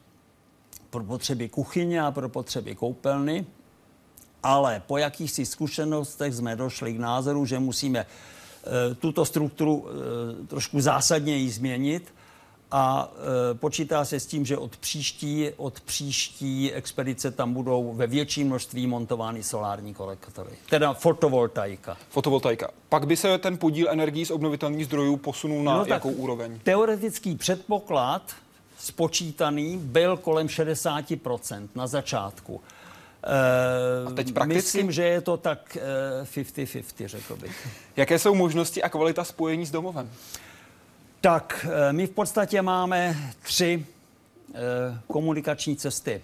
pro potřeby kuchyně a pro potřeby koupelny, ale po jakýchsi zkušenostech jsme došli k názoru, že musíme tuto strukturu trošku zásadněji změnit a počítá se s tím, že od příští expedice tam budou ve větším množství montovány solární kolektory, teda fotovoltaika. Fotovoltaika. Pak by se ten podíl energií z obnovitelných zdrojů posunul na jakou úroveň? Teoretický předpoklad spočítaný byl kolem 60% na začátku. A teď prakticky? Myslím, že je to tak 50-50, řekl bych. Jaké jsou možnosti a kvalita spojení s domovem? Tak my v podstatě máme tři komunikační cesty.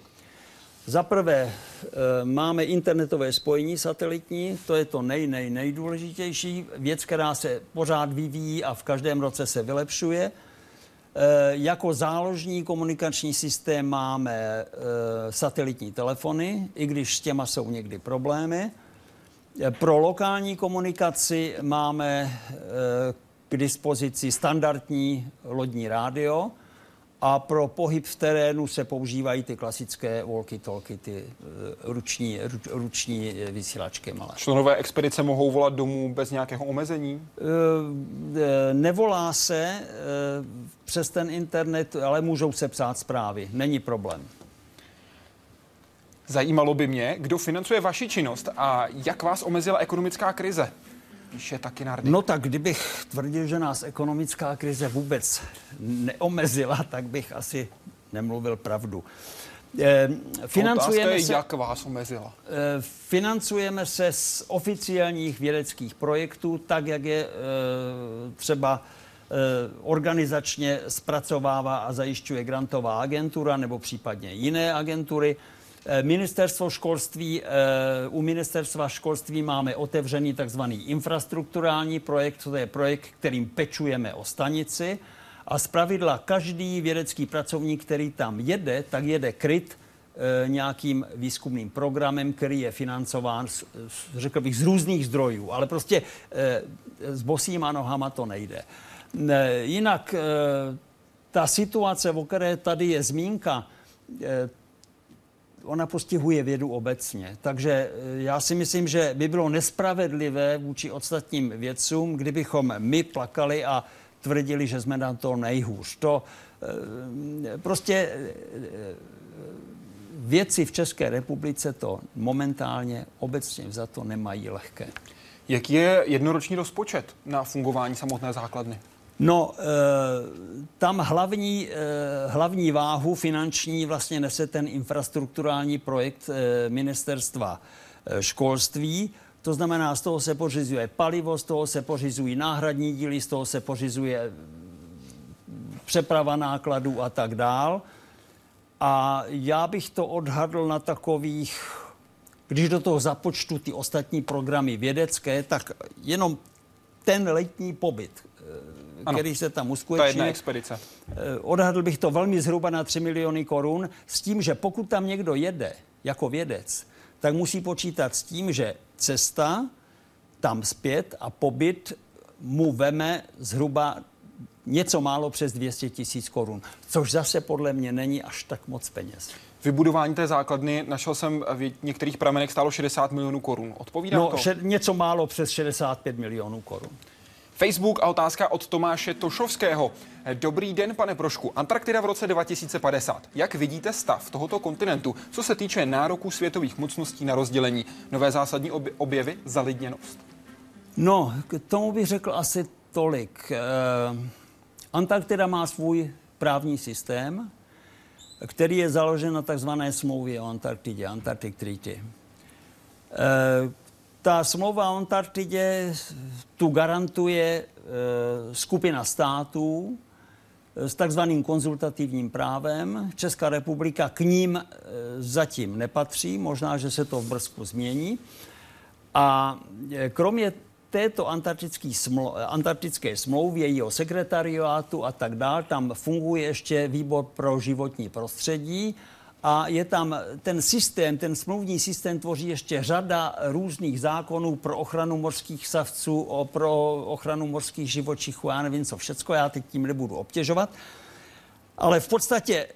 Za prvé máme internetové spojení satelitní, to je to nejdůležitější věc, která se pořád vyvíjí a v každém roce se vylepšuje. Jako záložní komunikační systém máme satelitní telefony, i když s těma jsou někdy problémy. Pro lokální komunikaci máme k dispozici standardní lodní rádio a pro pohyb v terénu se používají ty klasické walkie-talkie, ty ruční vysílačky malé. Členové expedice mohou volat domů bez nějakého omezení? Nevolá se přes ten internet, ale můžou se psát zprávy. Není problém. Zajímalo by mě, kdo financuje vaši činnost a jak vás omezila ekonomická krize? No tak, kdybych tvrdil, že nás ekonomická krize vůbec neomezila, tak bych asi nemluvil pravdu. Otázka je, jak vás omezila? Financujeme se z oficiálních vědeckých projektů, tak jak je třeba organizačně zpracovává a zajišťuje grantová agentura nebo případně jiné agentury. Ministerstvo školství, u ministerstva školství máme otevřený takzvaný infrastrukturální projekt, to je projekt, kterým pečujeme o stanici a zpravidla každý vědecký pracovník, který tam jede, tak jede kryt nějakým výzkumným programem, který je financován, řekl bych, z různých zdrojů, ale prostě s bosýma nohama to nejde. Jinak ta situace, o které tady je zmínka, ona postihuje vědu obecně. Takže já si myslím, že by bylo nespravedlivé vůči ostatním vědcům, kdybychom my plakali a tvrdili, že jsme na to nejhůř. To prostě vědci v České republice to momentálně obecně vzato nemají lehké. Jaký je jednoroční rozpočet na fungování samotné základny? No, tam hlavní váhu finanční vlastně nese ten infrastrukturální projekt ministerstva školství. To znamená, z toho se pořizuje palivo, z toho se pořizují náhradní díly, z toho se pořizuje přeprava nákladů a tak dál. A já bych to odhadl na takových, když do toho započtu ty ostatní programy vědecké, tak jenom ten letní pobyt, který se tam uskutečí, odhadl bych to velmi zhruba na 3 miliony korun, s tím, že pokud tam někdo jede jako vědec, tak musí počítat s tím, že cesta tam zpět a pobyt mu veme zhruba něco málo přes 200 000 korun, což zase podle mě není až tak moc peněz. Vybudování té základny, našel jsem v některých pramenech, stálo 60 milionů korun. Odpovídá to? Něco málo přes 65 milionů korun. Facebook a otázka od Tomáše Tošovského. Dobrý den, pane Prošku. Antarktida v roce 2050. Jak vidíte stav tohoto kontinentu, co se týče nároků světových mocností na rozdělení? Nové zásadní objevy, zalidněnost? No, k tomu bych řekl asi tolik. Antarktida má svůj právní systém, který je založen na takzvané smlouvě o Antarktidě, Antarctic Treaty. Ta smlouva o Antarktidě tu garantuje skupina států s takzvaným konzultativním právem. Česká republika k ním zatím nepatří, možná, že se to v brzku změní. A kromě této antarktické smlouvy, jejího sekretariátu a tak dále, tam funguje ještě výbor pro životní prostředí a je tam ten systém, ten smluvní systém tvoří ještě řada různých zákonů pro ochranu mořských savců, pro ochranu mořských živočichů, já nevím co všecko, já teď tím nebudu obtěžovat. Ale v podstatě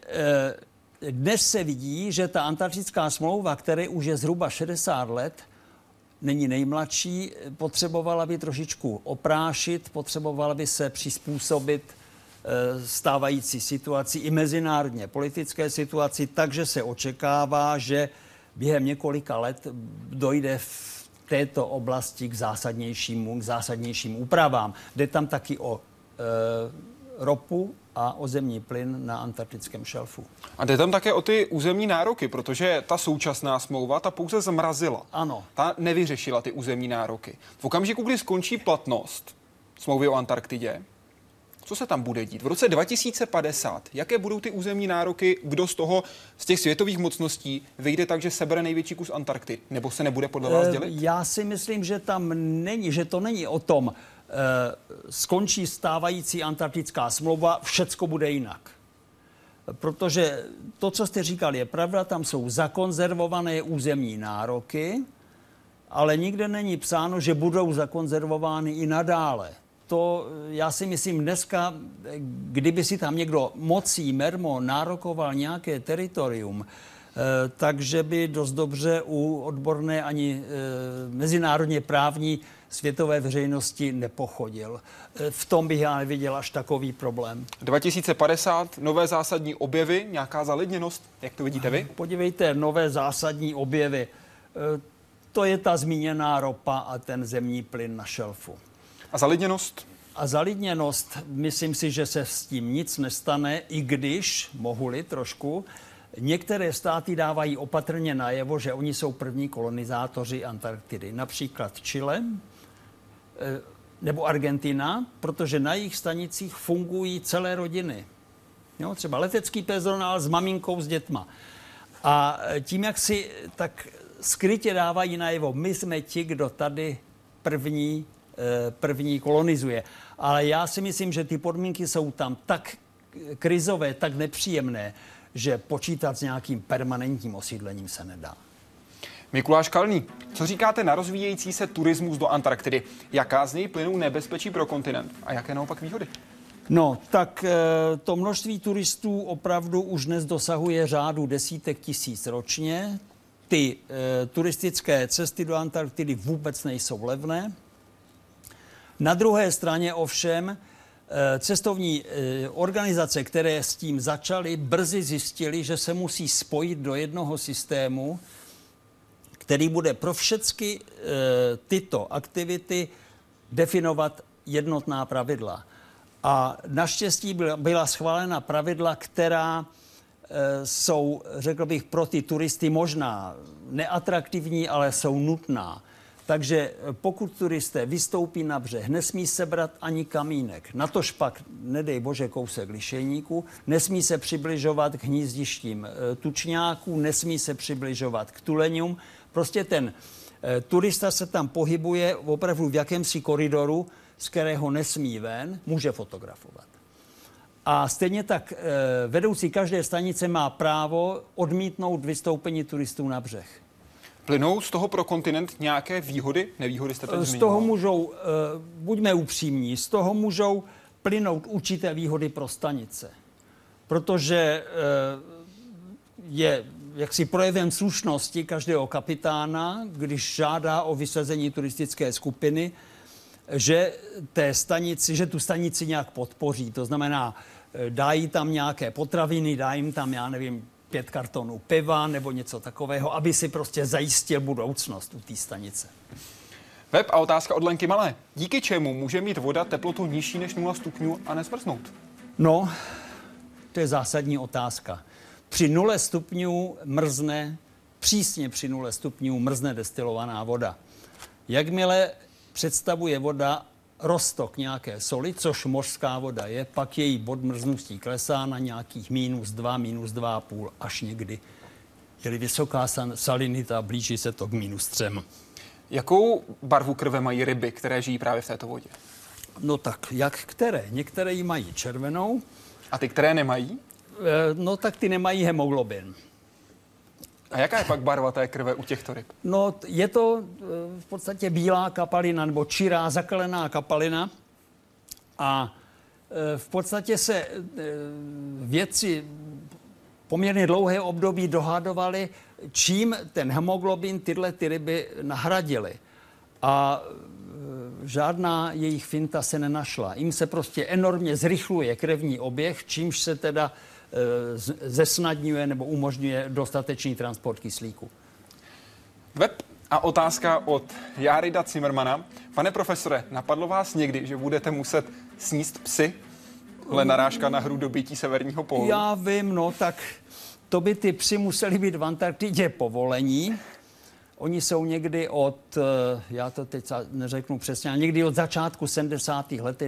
dnes se vidí, že ta antarktická smlouva, které už je zhruba 60 let, není nejmladší, potřebovala by trošičku oprášit, potřebovala by se přizpůsobit stávající situaci i mezinárodně politické situaci, takže se očekává, že během několika let dojde v této oblasti k zásadnějším úpravám. Jde tam taky o ropu a o zemní plyn na antarktickém šelfu. A jde tam také o ty územní nároky, protože ta současná smlouva, ta pouze zmrazila. Ano. Ta nevyřešila ty územní nároky. V okamžiku, kdy skončí platnost smlouvy o Antarktidě, co se tam bude dít? V roce 2050, jaké budou ty územní nároky, kdo z těch světových mocností vyjde tak, že sebere největší kus Antarktidy? Nebo se nebude podle vás dělit? Já si myslím, že to není o tom, skončí stávající antarktická smlouva, všecko bude jinak. Protože to, co jste říkal, je pravda, tam jsou zakonzervované územní nároky, ale nikde není psáno, že budou zakonzervovány i nadále. To já si myslím dneska, kdyby si tam někdo mocí mermo nárokoval nějaké teritorium, takže by dost dobře u odborné ani mezinárodně právní světové veřejnosti nepochodil. V tom bych já neviděl až takový problém. 2050, nové zásadní objevy, nějaká zalidněnost, jak to vidíte vy? Podívejte, nové zásadní objevy, to je ta zmíněná ropa a ten zemní plyn na šelfu. A zalidněnost? A zalidněnost, myslím si, že se s tím nic nestane, i když, mohu-li trošku, některé státy dávají opatrně najevo, že oni jsou první kolonizátoři Antarktidy. Například Chile nebo Argentina, protože na jejich stanicích fungují celé rodiny. Jo, třeba letecký personál s maminkou, s dětma. A tím, jak si tak skrytě dávají najevo, my jsme ti, kdo tady první kolonizuje. Ale já si myslím, že ty podmínky jsou tam tak krizové, tak nepříjemné, že počítat s nějakým permanentním osídlením se nedá. Mikuláš Kalný, co říkáte na rozvíjející se turismus do Antarktidy? Jaká z něj plynou nebezpečí pro kontinent a jaké naopak výhody? No, tak to množství turistů opravdu už dnes dosahuje řádu desítek tisíc ročně. Ty turistické cesty do Antarktidy vůbec nejsou levné. Na druhé straně ovšem cestovní organizace, které s tím začaly, brzy zjistily, že se musí spojit do jednoho systému, který bude pro všechny tyto aktivity definovat jednotná pravidla. A naštěstí byla schválena pravidla, která jsou, řekl bych, pro ty turisty možná neatraktivní, ale jsou nutná. Takže pokud turisté vystoupí na břeh, nesmí se brát ani kamínek, natož pak, nedej bože, kousek lišejníku, nesmí se přibližovat k hnízdištím tučňáků, nesmí se přibližovat k tuleňům. Prostě ten turista se tam pohybuje opravdu v jakémsi koridoru, z kterého nesmí ven, může fotografovat. A stejně tak vedoucí každé stanice má právo odmítnout vystoupení turistů na břeh. Plynou z toho pro kontinent nějaké výhody? Nevýhody jste teď zmínil. Z toho můžou, buďme upřímní, z toho můžou plynout určité výhody pro stanice. Protože je jaksi projevem slušnosti každého kapitána, když žádá o vysazení turistické skupiny, že, tu stanici nějak podpoří. To znamená, dají tam nějaké potraviny, dají jim tam, já nevím, 5 kartonů piva nebo něco takového, aby si prostě zajistil budoucnost u té stanice. Web a otázka od Lenky Malé. Díky čemu může mít voda teplotu nižší než 0 stupňů a nesmrznout? No, to je zásadní otázka. Při 0 stupňů mrzne, přísně při 0 stupňů mrzne destilovaná voda. Jakmile představuje voda roztok nějaké soli, což mořská voda je, pak její bod mrznutí klesá na nějakých -2, -2,5 až někdy. Je-li vysoká salinita, blíží se to k -3. Jakou barvu krve mají ryby, které žijí právě v této vodě? No tak, jak které? Některé ji mají červenou. A ty, které nemají? No tak ty nemají hemoglobin. A jaká je pak barva té krve u těchto ryb? No, je to v podstatě bílá kapalina nebo čirá zakalená kapalina. A v podstatě se vědci poměrně dlouhé období dohadovali, čím ten hemoglobin tyhle ty ryby nahradily. A žádná jejich finta se nenašla. Jim se prostě enormně zrychluje krevní oběh, čímž se teda zesnadňuje nebo umožňuje dostatečný transport kyslíku. Web a otázka od Jarida Cimrmana. Pane profesore, napadlo vás někdy, že budete muset sníst psy? Narážka na hru dobytí severního pólu. Já vím, no tak to by ty psy museli být v Antarktidě povolení. Oni jsou někdy od, já to teď neřeknu přesně, ale někdy od začátku 70. let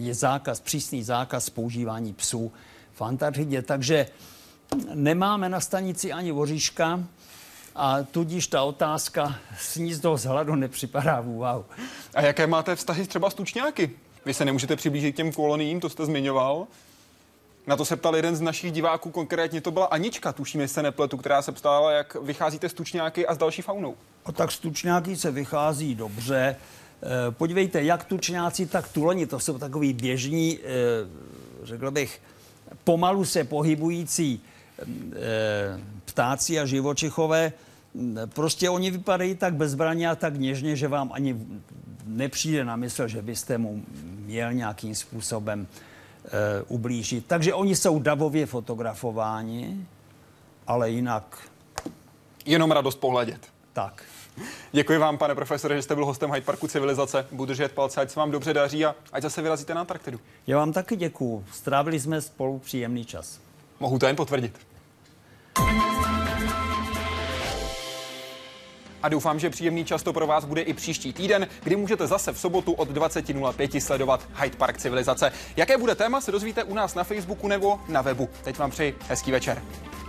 je zákaz, přísný zákaz používání psů v Antarktidě, takže nemáme na stanici ani voříška a tudíž ta otázka sníst ho z hladu nepřipadá v úvahu. A jaké máte vztahy třeba s tučňáky? Vy se nemůžete přiblížit k těm koloniím, to jste zmiňoval. Na to se ptal jeden z našich diváků, konkrétně to byla Anička, tuším, jestli se nepletu, která se ptala, jak vycházíte s tučňáky a s další faunou. A tak s tučňáky se vychází dobře. Podívejte, jak tučňáci, tak tuleni, to jsou takový běžní, řekl bych, pomalu se pohybující ptáci a živočichové. Prostě oni vypadají tak bezbraně a tak něžně, že vám ani nepřijde na mysl, že byste mu měl nějakým způsobem ublížit. Takže oni jsou davově fotografováni, ale jinak... Jenom radost pohledět. Tak. Děkuji vám, pane profesore, že jste byl hostem Hyde Parku Civilizace. Budu držet palce, ať se vám dobře daří a ať zase vyrazíte na Antarktidu. Já vám taky děkuju. Strávili jsme spolu příjemný čas. Mohu to jen potvrdit. A doufám, že příjemný čas to pro vás bude i příští týden, kdy můžete zase v sobotu od 20:05 sledovat Hyde Park Civilizace. Jaké bude téma, se dozvíte u nás na Facebooku nebo na webu. Teď vám přeji hezký večer.